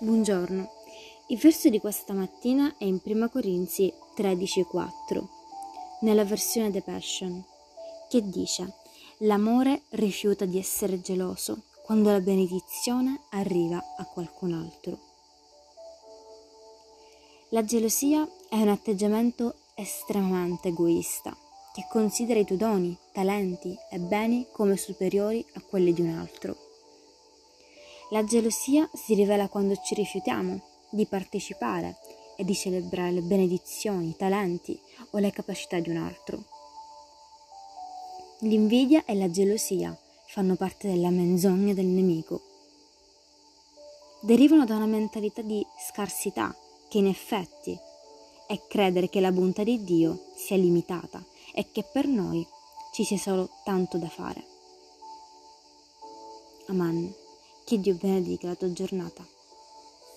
Buongiorno, il verso di questa mattina è in 1 Corinzi 13,4, nella versione The Passion, che dice: l'amore rifiuta di essere geloso quando la benedizione arriva a qualcun altro. La gelosia è un atteggiamento estremamente egoista, che considera i tuoi doni, talenti e beni come superiori a quelli di un altro. La gelosia si rivela quando ci rifiutiamo di partecipare e di celebrare le benedizioni, i talenti o le capacità di un altro. L'invidia e la gelosia fanno parte della menzogna del nemico. Derivano da una mentalità di scarsità che in effetti è credere che la bontà di Dio sia limitata e che per noi ci sia solo tanto da fare. Amen. Che Dio benedica la tua giornata.